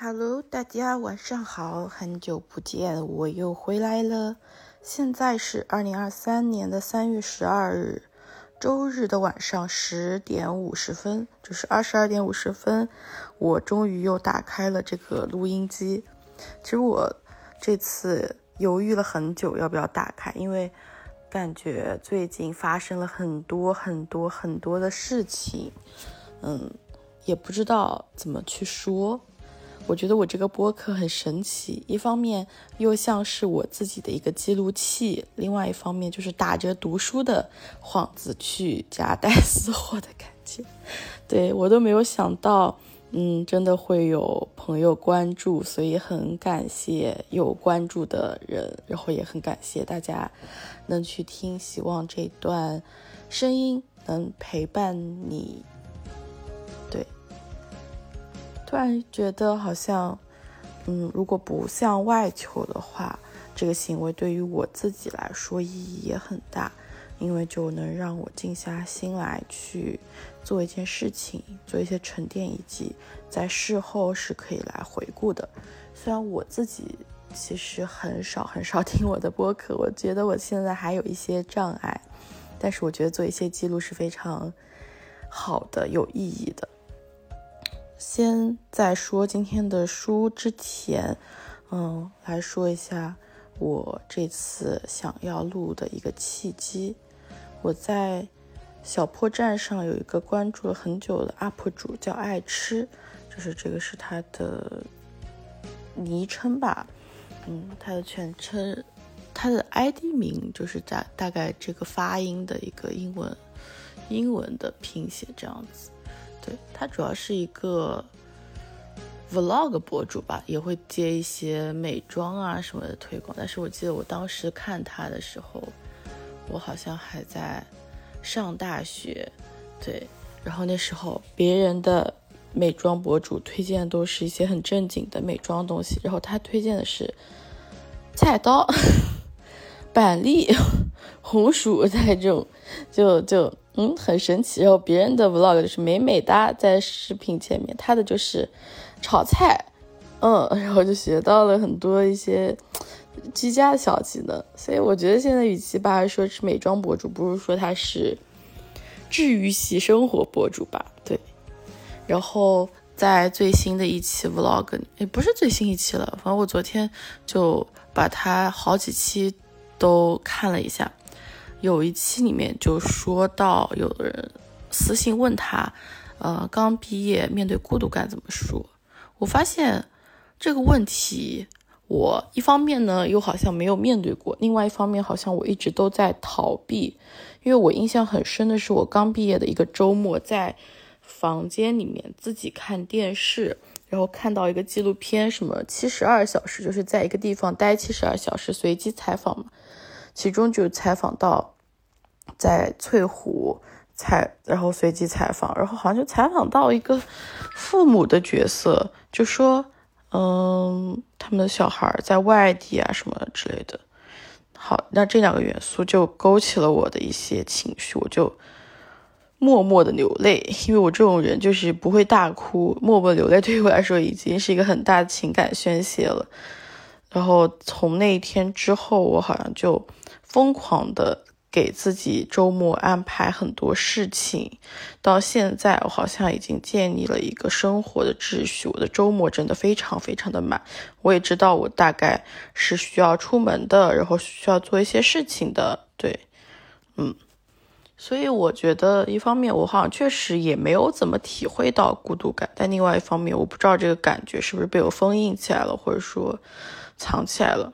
Hello， 大家晚上好，很久不见，我又回来了。现在是2023年的3月12日，周日的晚上10点50分，就是22点50分，我终于又打开了这个录音机。其实我这次犹豫了很久要不要打开，因为感觉最近发生了很多的事情，也不知道怎么去说。我觉得我这个播客很神奇，一方面又像是我自己的一个记录器，另外一方面就是打着读书的幌子去夹带私货的感觉。对，我都没有想到，真的会有朋友关注，所以很感谢有关注的人，然后也很感谢大家能去听，希望这段声音能陪伴你。突然觉得好像，如果不向外求的话，这个行为对于我自己来说意义也很大，因为就能让我静下心来去做一件事情，做一些沉淀，以及在事后是可以来回顾的。虽然我自己其实很少听我的播客，我觉得我现在还有一些障碍，但是我觉得做一些记录是非常好的，有意义的。先在说今天的书之前，来说一下我这次想要录的一个契机。我在小破站上有一个关注了很久的 UP 主叫爱吃，就是这个是他的昵称吧，他的全称，他的 ID 名就是大概这个发音的一个英文的拼写这样子。他主要是一个 vlog 博主吧，也会接一些美妆啊什么的推广，但是我记得我当时看他的时候，我好像还在上大学。对，然后那时候别人的美妆博主推荐都是一些很正经的美妆东西，然后他推荐的是菜刀板栗红薯，在这种就很神奇。然后别人的 vlog 就是美美哒在视频前面，他的就是炒菜，然后就学到了很多一些居家的小技能。所以我觉得现在与其把他说是美妆博主，不如说他是治愈系生活博主吧。对，然后在最新的一期 vlog， 也不是最新一期了，反正我昨天就把他好几期都看了一下。有一期里面就说到有人私信问他，刚毕业面对孤独感怎么说。我发现这个问题，我一方面呢又好像没有面对过，另外一方面好像我一直都在逃避。因为我印象很深的是我刚毕业的一个周末，在房间里面自己看电视，然后看到一个纪录片，什么72小时，就是在一个地方待72小时随机采访嘛，其中就采访到在翠湖然后随机采访，然后好像就采访到一个父母的角色，就说他们的小孩在外地啊什么之类的。好，那这两个元素就勾起了我的一些情绪，我就默默的流泪。因为我这种人就是不会大哭，默默流泪对我来说已经是一个很大的情感宣泄了。然后从那一天之后，我好像就疯狂的给自己周末安排很多事情，到现在我好像已经建立了一个生活的秩序。我的周末真的非常的满，我也知道我大概是需要出门的，然后需要做一些事情的。对，所以我觉得一方面我好像确实也没有怎么体会到孤独感，但另外一方面我不知道这个感觉是不是被我封印起来了，或者说藏起来了。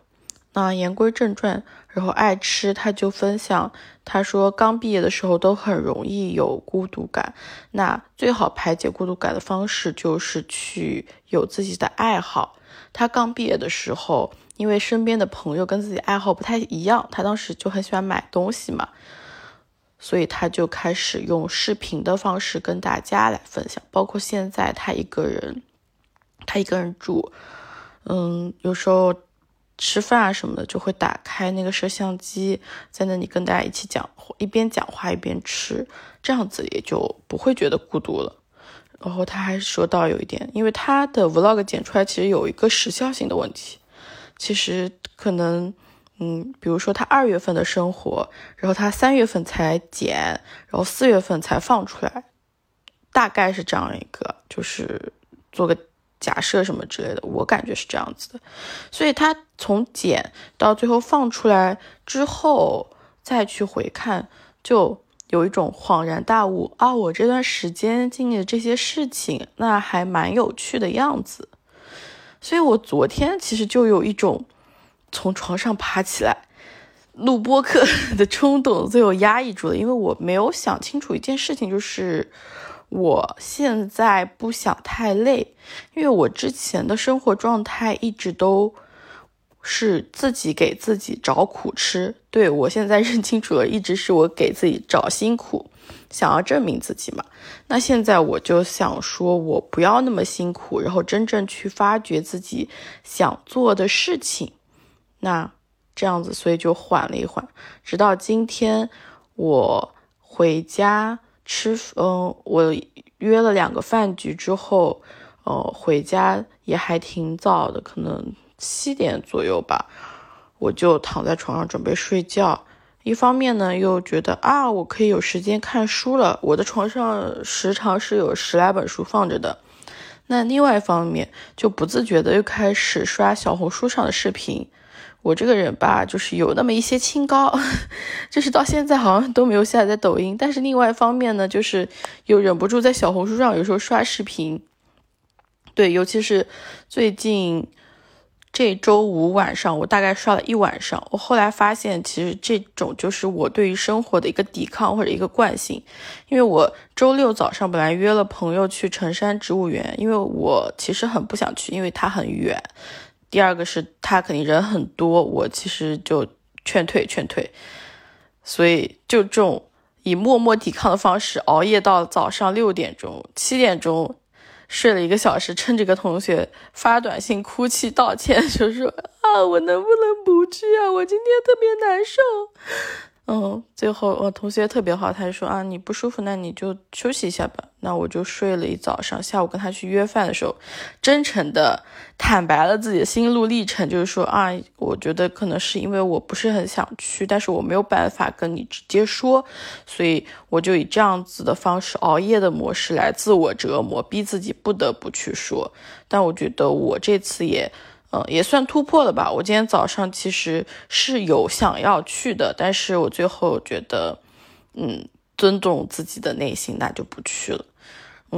那言归正传，然后爱吃他就分享，他说刚毕业的时候都很容易有孤独感，那最好排解孤独感的方式就是去有自己的爱好。他刚毕业的时候，因为身边的朋友跟自己爱好不太一样，他当时就很喜欢买东西嘛，所以他就开始用视频的方式跟大家来分享。包括现在他一个人住，有时候吃饭啊什么的，就会打开那个摄像机，在那里跟大家一起讲，一边讲话一边吃，这样子也就不会觉得孤独了。然后他还说到有一点，因为他的 vlog 剪出来其实有一个时效性的问题，其实可能比如说他2月份的生活，然后他3月份才剪，然后4月份才放出来，大概是这样一个，就是做个假设什么之类的，我感觉是这样子的。所以他从剪到最后放出来之后再去回看，就有一种恍然大悟啊！我这段时间经历的这些事情，那还蛮有趣的样子。所以我昨天其实就有一种从床上爬起来录播客的冲动，最后压抑住了，因为我没有想清楚一件事情，就是我现在不想太累，因为我之前的生活状态一直都是自己给自己找苦吃，对，我现在认清楚了，一直是我给自己找辛苦，想要证明自己嘛。那现在我就想说我不要那么辛苦，然后真正去发掘自己想做的事情，那这样子，所以就缓了一缓，直到今天我回家吃，我约了2个饭局之后，回家也还挺早的，可能7点左右吧，我就躺在床上准备睡觉。一方面呢，又觉得啊，我可以有时间看书了，我的床上时常是有10来本书放着的。那另外一方面，就不自觉的又开始刷小红书上的视频。我这个人吧，就是有那么一些清高，就是到现在好像都没有下载抖音，但是另外一方面呢，就是又忍不住在小红书上有时候刷视频。对，尤其是最近这周5晚上，我大概刷了一晚上。我后来发现，其实这种就是我对于生活的一个抵抗或者一个惯性。因为我周6早上本来约了朋友去城山植物园，因为我其实很不想去，因为它很远。第二个是它肯定人很多，我其实就劝退。所以就这种以默默抵抗的方式，熬夜到早上6点钟、7点钟。睡了1个小时，趁这个同学发短信哭泣道歉，就说啊，我能不能不去啊？我今天特别难受。最后我同学特别好，他就说啊，你不舒服，那你就休息一下吧。那我就睡了一早上，下午跟他去约饭的时候，真诚的坦白了自己的心路历程，就是说啊，我觉得可能是因为我不是很想去，但是我没有办法跟你直接说，所以我就以这样子的方式，熬夜的模式来自我折磨，逼自己不得不去说。但我觉得我这次也算突破了吧。我今天早上其实是有想要去的，但是我最后觉得尊重自己的内心，那就不去了。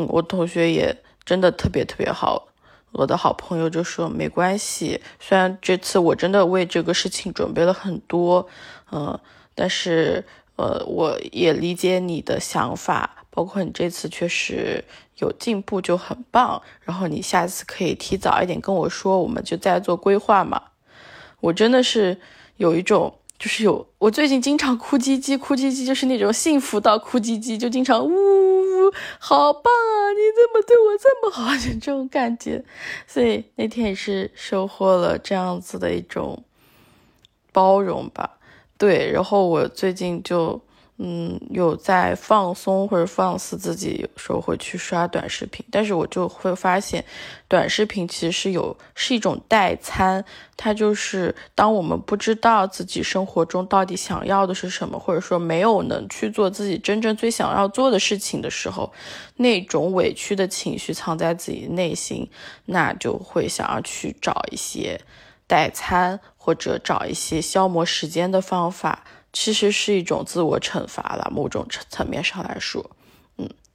我同学也真的特别特别好，我的好朋友就说没关系，虽然这次我真的为这个事情准备了很多，但是我也理解你的想法，包括你这次确实有进步就很棒，然后你下次可以提早一点跟我说，我们就再做规划嘛。我真的是有一种就是我最近经常哭唧唧，哭唧唧就是那种幸福到哭唧唧，就经常呜，好棒啊！你怎么对我这么好？就这种感觉，所以那天也是收获了这样子的一种包容吧。对，然后我最近就有在放松或者放肆自己，有时候会去刷短视频，但是我就会发现短视频其实是一种代餐，它就是当我们不知道自己生活中到底想要的是什么，或者说没有能去做自己真正最想要做的事情的时候，那种委屈的情绪藏在自己内心，那就会想要去找一些代餐或者找一些消磨时间的方法，其实是一种自我惩罚了，某种层面上来说，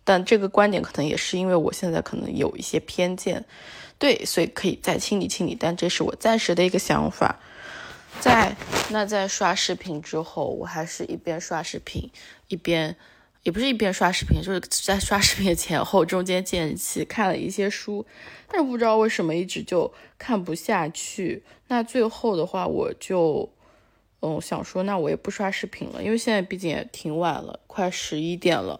但这个观点可能也是因为我现在可能有一些偏见，对，所以可以再清理，但这是我暂时的一个想法。在刷视频之后，我还是一边刷视频一边，也不是一边刷视频，就是在刷视频的前后中间间隙看了一些书，但是不知道为什么一直就看不下去。那最后的话，我就想说那我也不刷视频了，因为现在毕竟也挺晚了，快11点了，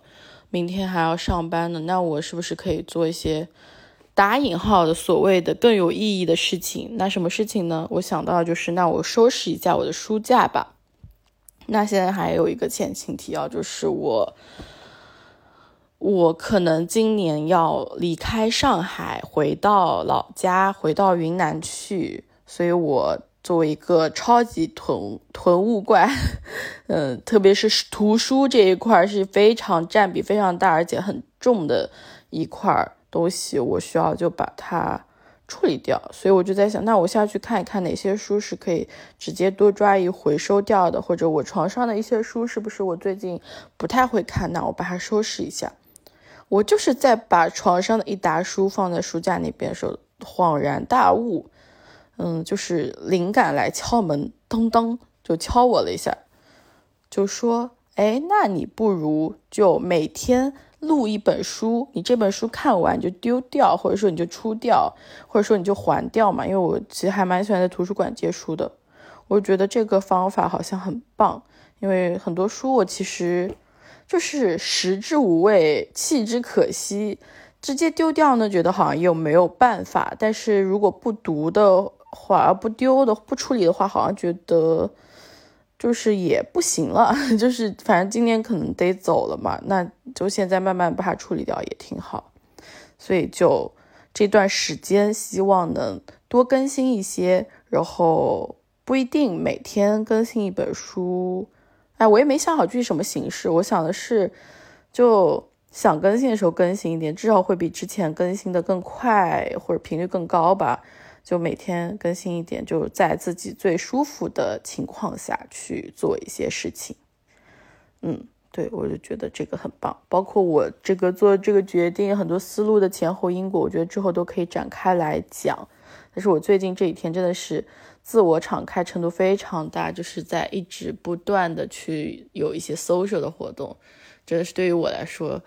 明天还要上班呢，那我是不是可以做一些打引号的所谓的更有意义的事情？那什么事情呢？我想到就是那我收拾一下我的书架吧。那现在还有一个前情提要，就是我我可能今年要离开上海，回到老家，回到云南去，所以我作为一个超级囤物怪，特别是图书这一块是非常占比非常大而且很重的一块东西，我需要就把它处理掉。所以我就在想，那我下去看一看哪些书是可以直接多抓一回收掉的，或者我床上的一些书是不是我最近不太会看，那我把它收拾一下。我就是在把床上的一沓书放在书架那边的时候恍然大悟，就是灵感来敲门，咚咚就敲我了一下，就说那你不如就每天录一本书，你这本书看完你就丢掉，或者说你就出掉，或者说你就还掉嘛，因为我其实还蛮喜欢在图书馆借书的。我觉得这个方法好像很棒，因为很多书我其实就是食之无味，弃之可惜，直接丢掉呢觉得好像又没有办法，但是如果不读的话，不丢的不处理的话，好像觉得就是也不行了，就是反正今年可能得走了嘛，那就现在慢慢把它处理掉也挺好。所以就这段时间希望能多更新一些，然后不一定每天更新一本书。我也没想好具体什么形式，我想的是就想更新的时候更新一点，至少会比之前更新的更快或者频率更高吧，就每天更新一点，就在自己最舒服的情况下去做一些事情。对，我就觉得这个很棒，包括我这个做这个决定很多思路的前后因果，我觉得之后都可以展开来讲。但是我最近这几天真的是自我敞开程度非常大，就是在一直不断的去有一些 social 的活动，真的是对于我来说，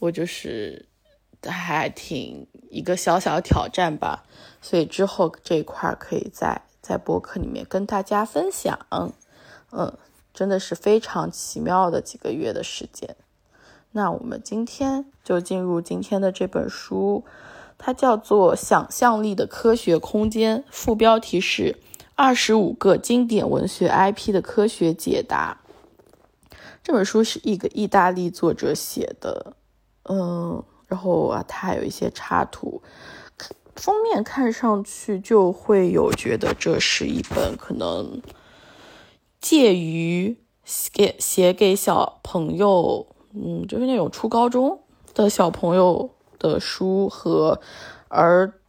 我就是还挺一个小小的挑战吧，所以之后这一块可以在播客里面跟大家分享。真的是非常奇妙的几个月的时间。那我们今天就进入今天的这本书，它叫做《想象力的科学空间》，副标题是25个经典文学 IP 的科学解答。这本书是一个意大利作者写的，然后它还有一些插图，封面看上去就会有觉得这是一本可能介于写给小朋友，就是那种初高中的小朋友的书和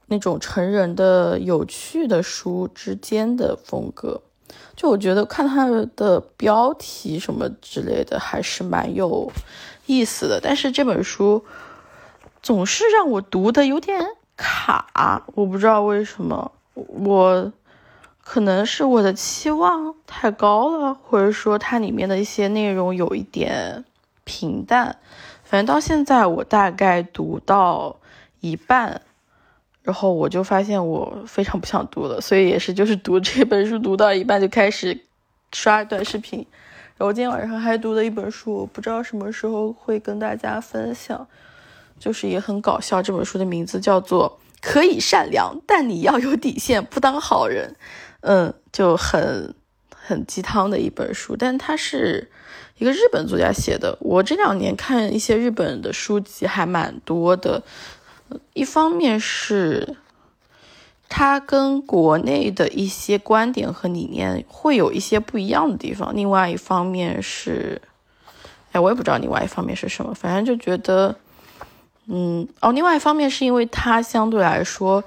那种成人的有趣的书之间的风格。就我觉得看它的标题什么之类的还是蛮有意思的，但是这本书总是让我读的有点卡，我不知道为什么，我可能是我的期望太高了，或者说它里面的一些内容有一点平淡。反正到现在我大概读到一半，然后我就发现我非常不想读了，所以也是就是读这本书读到一半就开始刷短视频。然后今天晚上还读了一本书，我不知道什么时候会跟大家分享，就是也很搞笑。这本书的名字叫做《可以善良，但你要有底线，不当好人》，就很鸡汤的一本书，但它是一个日本作家写的。我这2年看一些日本的书籍还蛮多的，一方面是它跟国内的一些观点和理念会有一些不一样的地方，另外一方面是我也不知道另外一方面是什么，反正就觉得另外一方面是因为它相对来说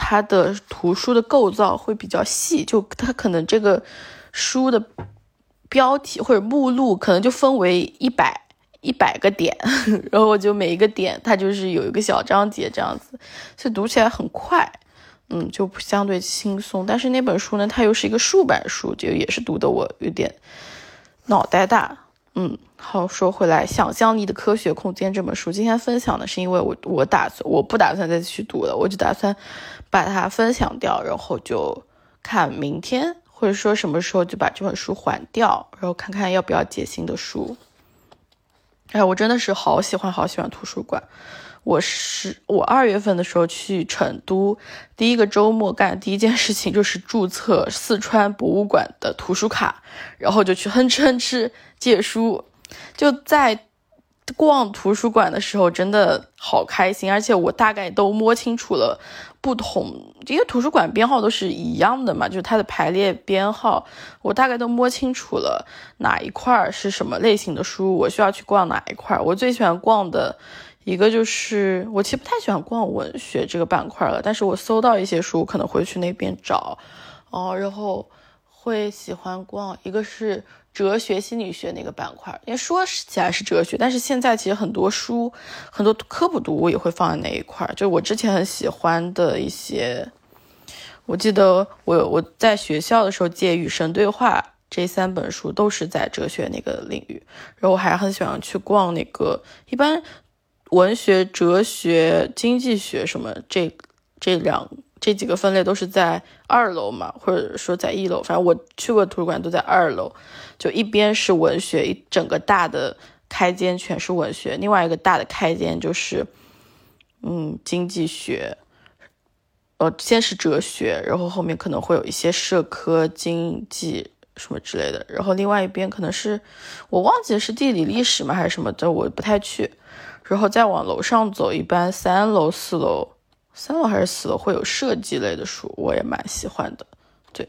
它的图书的构造会比较细，就它可能这个书的标题或者目录可能就分为100个点，然后就每一个点它就是有一个小章节这样子，所以读起来很快，就相对轻松。但是那本书呢，它又是一个竖版书，就也是读的我有点脑袋大。好，说回来，《想象力的科学空间》这本书今天分享的是因为我不打算再去读了，我就打算把它分享掉，然后就看明天或者说什么时候就把这本书还掉，然后看看要不要借新的书。我真的是好喜欢图书馆。我2月份的时候去成都，第一个周末干的第一件事情就是注册四川博物馆的图书卡，然后就去哼哧哼哧借书。就在逛图书馆的时候真的好开心，而且我大概都摸清楚了不同，因为图书馆编号都是一样的嘛，就是它的排列编号，我大概都摸清楚了哪一块是什么类型的书，我需要去逛哪一块。我最喜欢逛的一个就是我其实不太喜欢逛文学这个板块了，但是我搜到一些书可能会去那边找，然后会喜欢逛一个是哲学心理学那个板块，因为说起来是哲学，但是现在其实很多书很多科普读物也会放在那一块，就是我之前很喜欢的一些，我记得我在学校的时候借《与神对话》这三本书都是在哲学那个领域，然后我还很喜欢去逛那个一般文学、哲学、经济学什么这几个分类都是在二楼嘛，或者说在一楼，反正我去过图书馆都在二楼，就一边是文学，一整个大的开间全是文学，另外一个大的开间就是经济学，先是哲学，然后后面可能会有一些社科、经济什么之类的，然后另外一边可能是我忘记是地理历史嘛还是什么的，我不太去。然后再往楼上走，一般三楼还是四楼会有设计类的书，我也蛮喜欢的。对，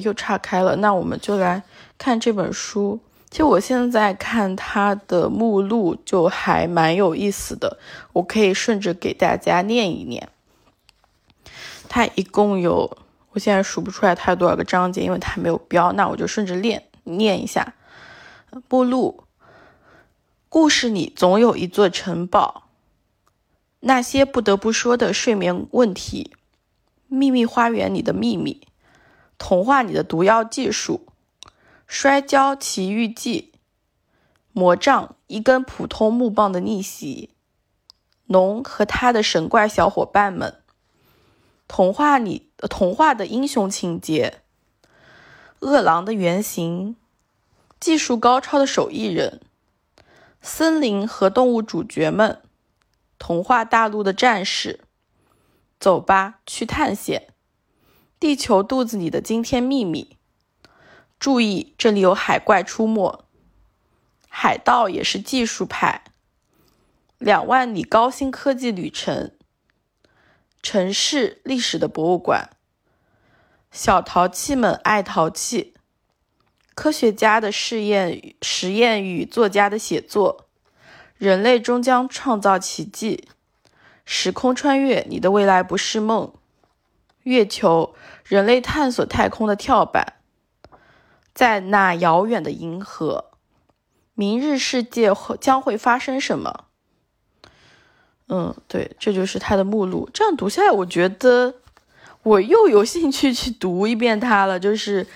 又岔开了，那我们就来看这本书。其实我现在看它的目录就还蛮有意思的，我可以顺着给大家念一念。它一共有，我现在数不出来它有多少个章节，因为它没有标，那我就顺着念一下。目录：故事里总有一座城堡，那些不得不说的睡眠问题，秘密花园里的秘密，童话里的毒药技术，摔跤奇遇记，魔杖，一根普通木棒的逆袭，农和他的神怪小伙伴们，童话的英雄情节，饿狼的原型，技术高超的手艺人，森林和动物主角们，童话大陆的战士，走吧，去探险，地球肚子里的惊天秘密，注意，这里有海怪出没，海盗也是技术派，2万里高新科技旅程，城市历史的博物馆，小淘气们爱淘气，科学家的实验与作家的写作，人类终将创造奇迹，时空穿越，你的未来不是梦，月球，人类探索太空的跳板，在那遥远的银河，明日世界将会发生什么？对，这就是它的目录。这样读下来，我觉得我又有兴趣去读一遍它了，就是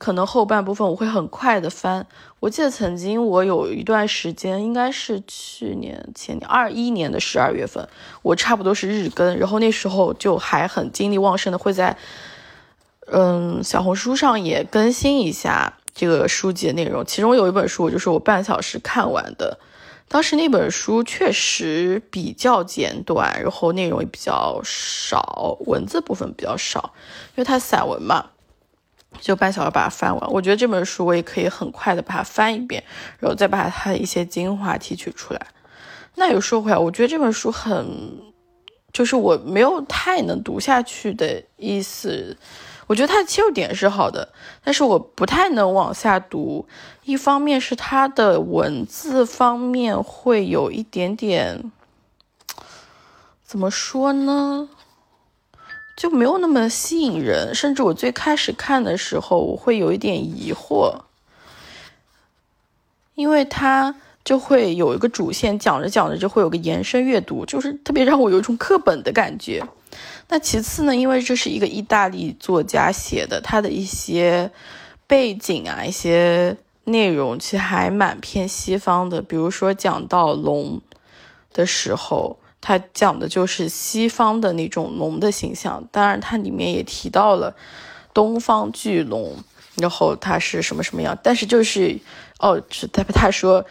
可能后半部分我会很快的翻。我记得曾经我有一段时间，应该是去年前年21年的12月份，我差不多是日更，然后那时候就还很精力旺盛的会在小红书上也更新一下这个书籍的内容。其中有一本书我就是我半小时看完的，当时那本书确实比较简短，然后内容也比较少，文字部分比较少，因为它散文嘛，就半小时把它翻完。我觉得这本书我也可以很快的把它翻一遍，然后再把它的一些精华提取出来。那有说回来，我觉得这本书就是我没有太能读下去的意思。我觉得它的切入点是好的，但是我不太能往下读。一方面是它的文字方面会有一点点，怎么说呢？就没有那么吸引人，甚至我最开始看的时候我会有一点疑惑，因为它就会有一个主线，讲着讲着就会有个延伸阅读，就是特别让我有一种课本的感觉。那其次呢，因为这是一个意大利作家写的，他的一些背景啊，一些内容其实还蛮偏西方的，比如说讲到龙的时候，他讲的就是西方的那种龙的形象，当然它里面也提到了东方巨龙，然后它是什么什么样，但是就是他说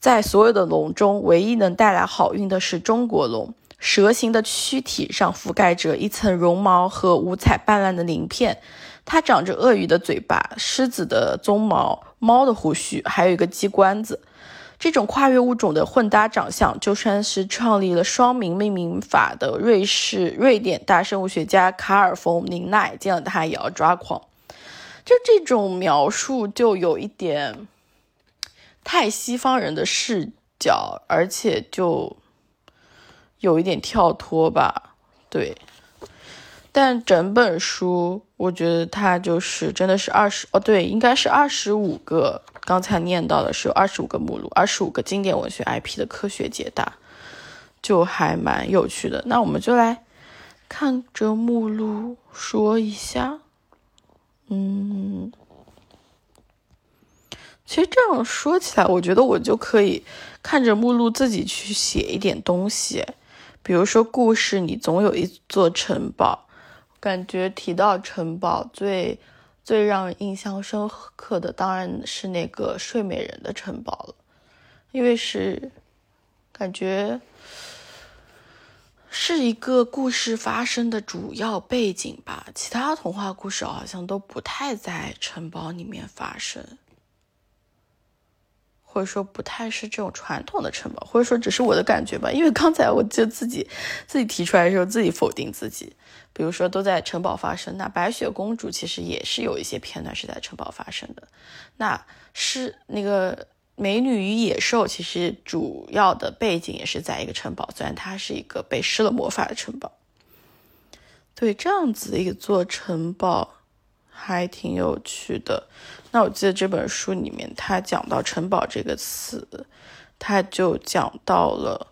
在所有的龙中唯一能带来好运的是中国龙，蛇形的躯体上覆盖着一层绒毛和五彩斑斓的鳞片，它长着鳄鱼的嘴巴、狮子的鬃毛、猫的胡须，还有一个鸡冠子。这种跨越物种的混搭长相，就算是创立了双名命名法的瑞典大生物学家卡尔·冯·宁奈见到他也要抓狂。就这种描述就有一点太西方人的视角，而且就有一点跳脱吧，对。但整本书我觉得它就是真的是25个，刚才念到的是有25个目录，25个经典文学 IP 的科学解答，就还蛮有趣的。那我们就来看着目录说一下。其实这样说起来，我觉得我就可以看着目录自己去写一点东西，比如说故事里总有一座城堡，感觉提到城堡最让人印象深刻的当然是那个睡美人的城堡了，因为是感觉是一个故事发生的主要背景吧，其他童话故事好像都不太在城堡里面发生，或者说不太是这种传统的城堡，或者说只是我的感觉吧，因为刚才我就自己提出来的时候自己否定自己，比如说都在城堡发生，那白雪公主其实也是有一些片段是在城堡发生的，那是那个美女与野兽其实主要的背景也是在一个城堡，虽然它是一个被施了魔法的城堡，对，这样子的一座城堡还挺有趣的。那我记得这本书里面他讲到城堡这个词，他就讲到了，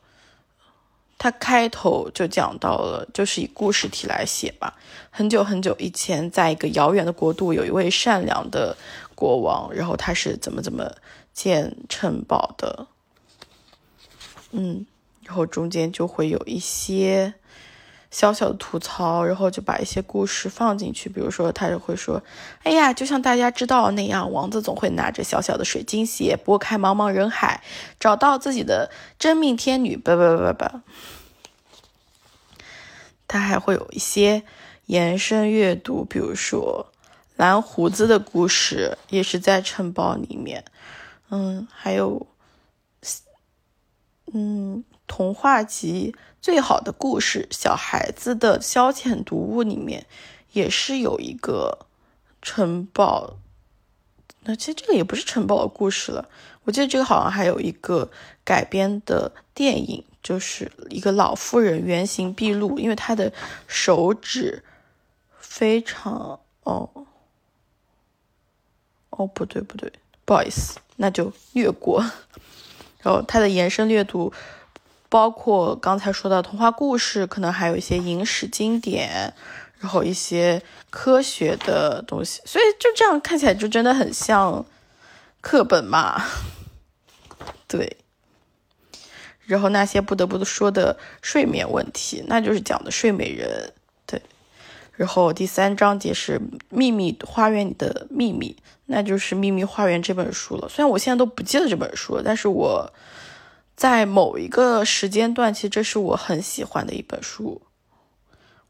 他开头就讲到了，就是以故事体来写吧。很久很久以前，在一个遥远的国度，有一位善良的国王，然后他是怎么建城堡的，然后中间就会有一些小小的吐槽，然后就把一些故事放进去，比如说他就会说，哎呀，就像大家知道那样，王子总会拿着小小的水晶鞋拨开茫茫人海，找到自己的真命天女，吧。他还会有一些延伸阅读，比如说蓝胡子的故事也是在城堡里面，还有童话集最好的故事小孩子的消遣读物里面也是有一个城堡，那其实这个也不是城堡的故事了，我记得这个好像还有一个改编的电影，就是一个老妇人原形毕露，因为她的手指非常不对，不好意思，那就略过。然后她的延伸阅读包括刚才说到童话故事，可能还有一些影史经典，然后一些科学的东西，所以就这样看起来就真的很像课本嘛，对。然后那些不得不说的睡眠问题，那就是讲的睡美人，对。然后第3章节是秘密花园里的秘密，那就是《秘密花园》这本书了，虽然我现在都不记得这本书了，但是我在某一个时间段，其实这是我很喜欢的一本书。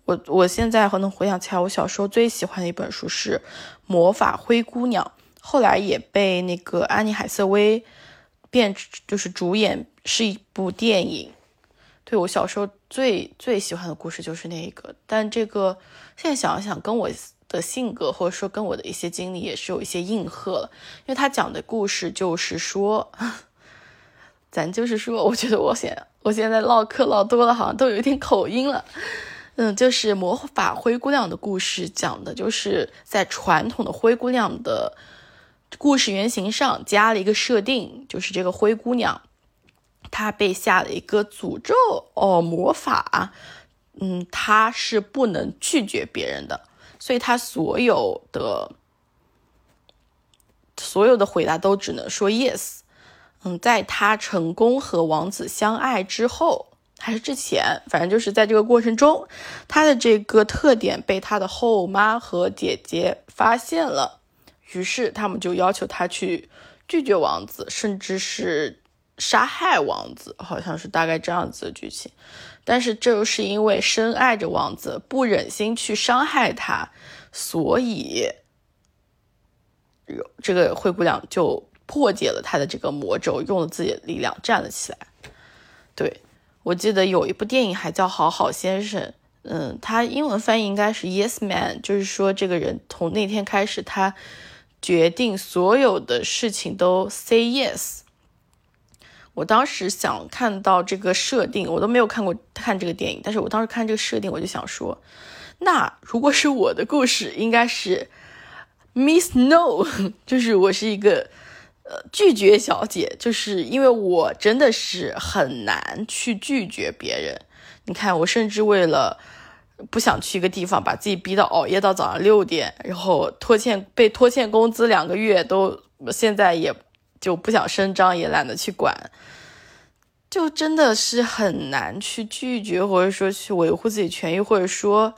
我现在还能回想起来，我小时候最喜欢的一本书是《魔法灰姑娘》，后来也被那个安妮海瑟薇就是主演，是一部电影。对，我小时候最喜欢的故事就是那一个，但这个现在想一想，跟我的性格或者说跟我的一些经历也是有一些应和了，因为他讲的故事就是说。我觉得我现在唠嗑唠多了，好像都有一点口音了。就是魔法灰姑娘的故事讲的就是在传统的灰姑娘的故事原型上加了一个设定，就是这个灰姑娘她被下了一个诅咒魔法，她是不能拒绝别人的，所以她所有的回答都只能说 yes。在他成功和王子相爱之后，还是之前，反正就是在这个过程中，他的这个特点被他的后妈和姐姐发现了，于是他们就要求他去拒绝王子，甚至是杀害王子，好像是大概这样子的剧情。但是这又是因为深爱着王子，不忍心去伤害他，所以这个灰姑娘就破解了他的这个魔咒，用了自己的力量站了起来。对，我记得有一部电影还叫《好好先生》，他英文翻译应该是 Yes Man， 就是说这个人从那天开始，他决定所有的事情都 say yes。 我当时想看到这个设定，我都没有看这个电影，但是我当时看这个设定，我就想说，那如果是我的故事，应该是 Miss No， 就是我是一个拒绝小姐，就是因为我真的是很难去拒绝别人。你看，我甚至为了不想去一个地方，把自己逼到熬夜到早上6点，然后被拖欠工资2个月，都现在也就不想声张，也懒得去管，就真的是很难去拒绝，或者说去维护自己权益，或者说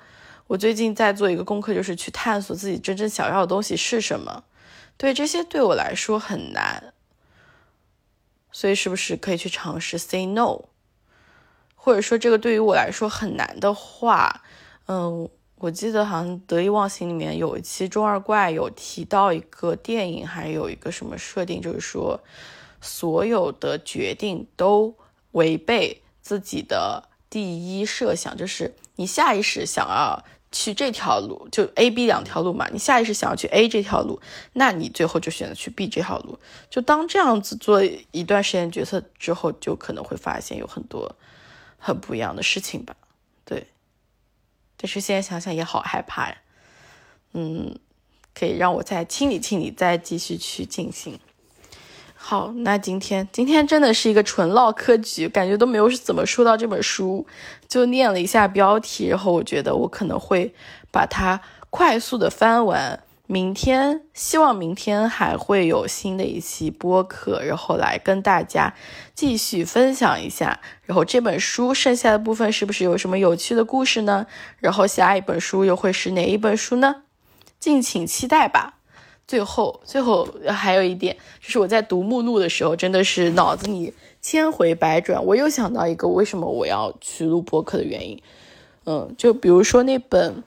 我最近在做一个功课，就是去探索自己真正想要的东西是什么。对，这些对我来说很难，所以是不是可以去尝试 say no？ 或者说这个对于我来说很难的话，我记得好像得意忘形里面有一期中二怪有提到一个电影，还有一个什么设定，就是说所有的决定都违背自己的第一设想，就是你下意识想要去这条路，就 A、B 两条路嘛，你下意识想要去 A 这条路，那你最后就选择去 B 这条路。就当这样子做一段时间决策之后，就可能会发现有很多很不一样的事情吧。对，但是现在想想也好害怕呀。可以让我再清理清理，再继续去进行。好，那今天真的是一个纯唠嗑局，感觉都没有怎么说到这本书，就念了一下标题，然后我觉得我可能会把它快速的翻完。希望明天还会有新的一期播客，然后来跟大家继续分享一下，然后这本书剩下的部分是不是有什么有趣的故事呢？然后下一本书又会是哪一本书呢？敬请期待吧。最后还有一点，就是我在读目录的时候，真的是脑子里千回百转，我又想到一个为什么我要去录播客的原因。就比如说那本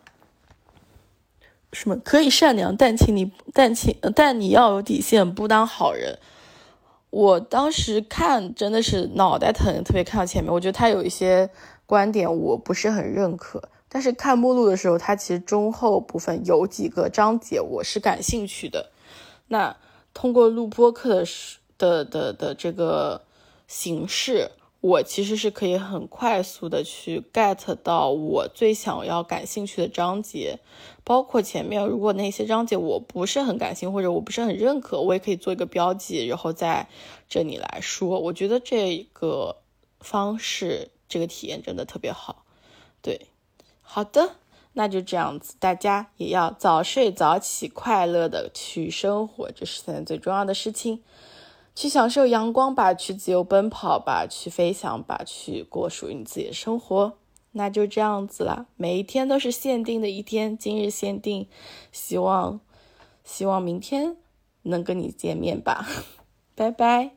什么可以善良，但你要有底线，不当好人。我当时看真的是脑袋疼，特别看到前面，我觉得他有一些观点我不是很认可。但是看目录的时候，它其实中后部分有几个章节我是感兴趣的。那通过录播课的这个形式，我其实是可以很快速的去 get 到我最想要感兴趣的章节，包括前面如果那些章节我不是很感兴趣或者我不是很认可，我也可以做一个标记，然后在这里来说。我觉得这个方式，这个体验真的特别好。对，好的，那就这样子，大家也要早睡早起，快乐的去生活，这是现在最重要的事情。去享受阳光吧，去自由奔跑吧，去飞翔吧，去过属于你自己的生活。那就这样子啦，每一天都是限定的一天，今日限定，希望明天能跟你见面吧，拜拜。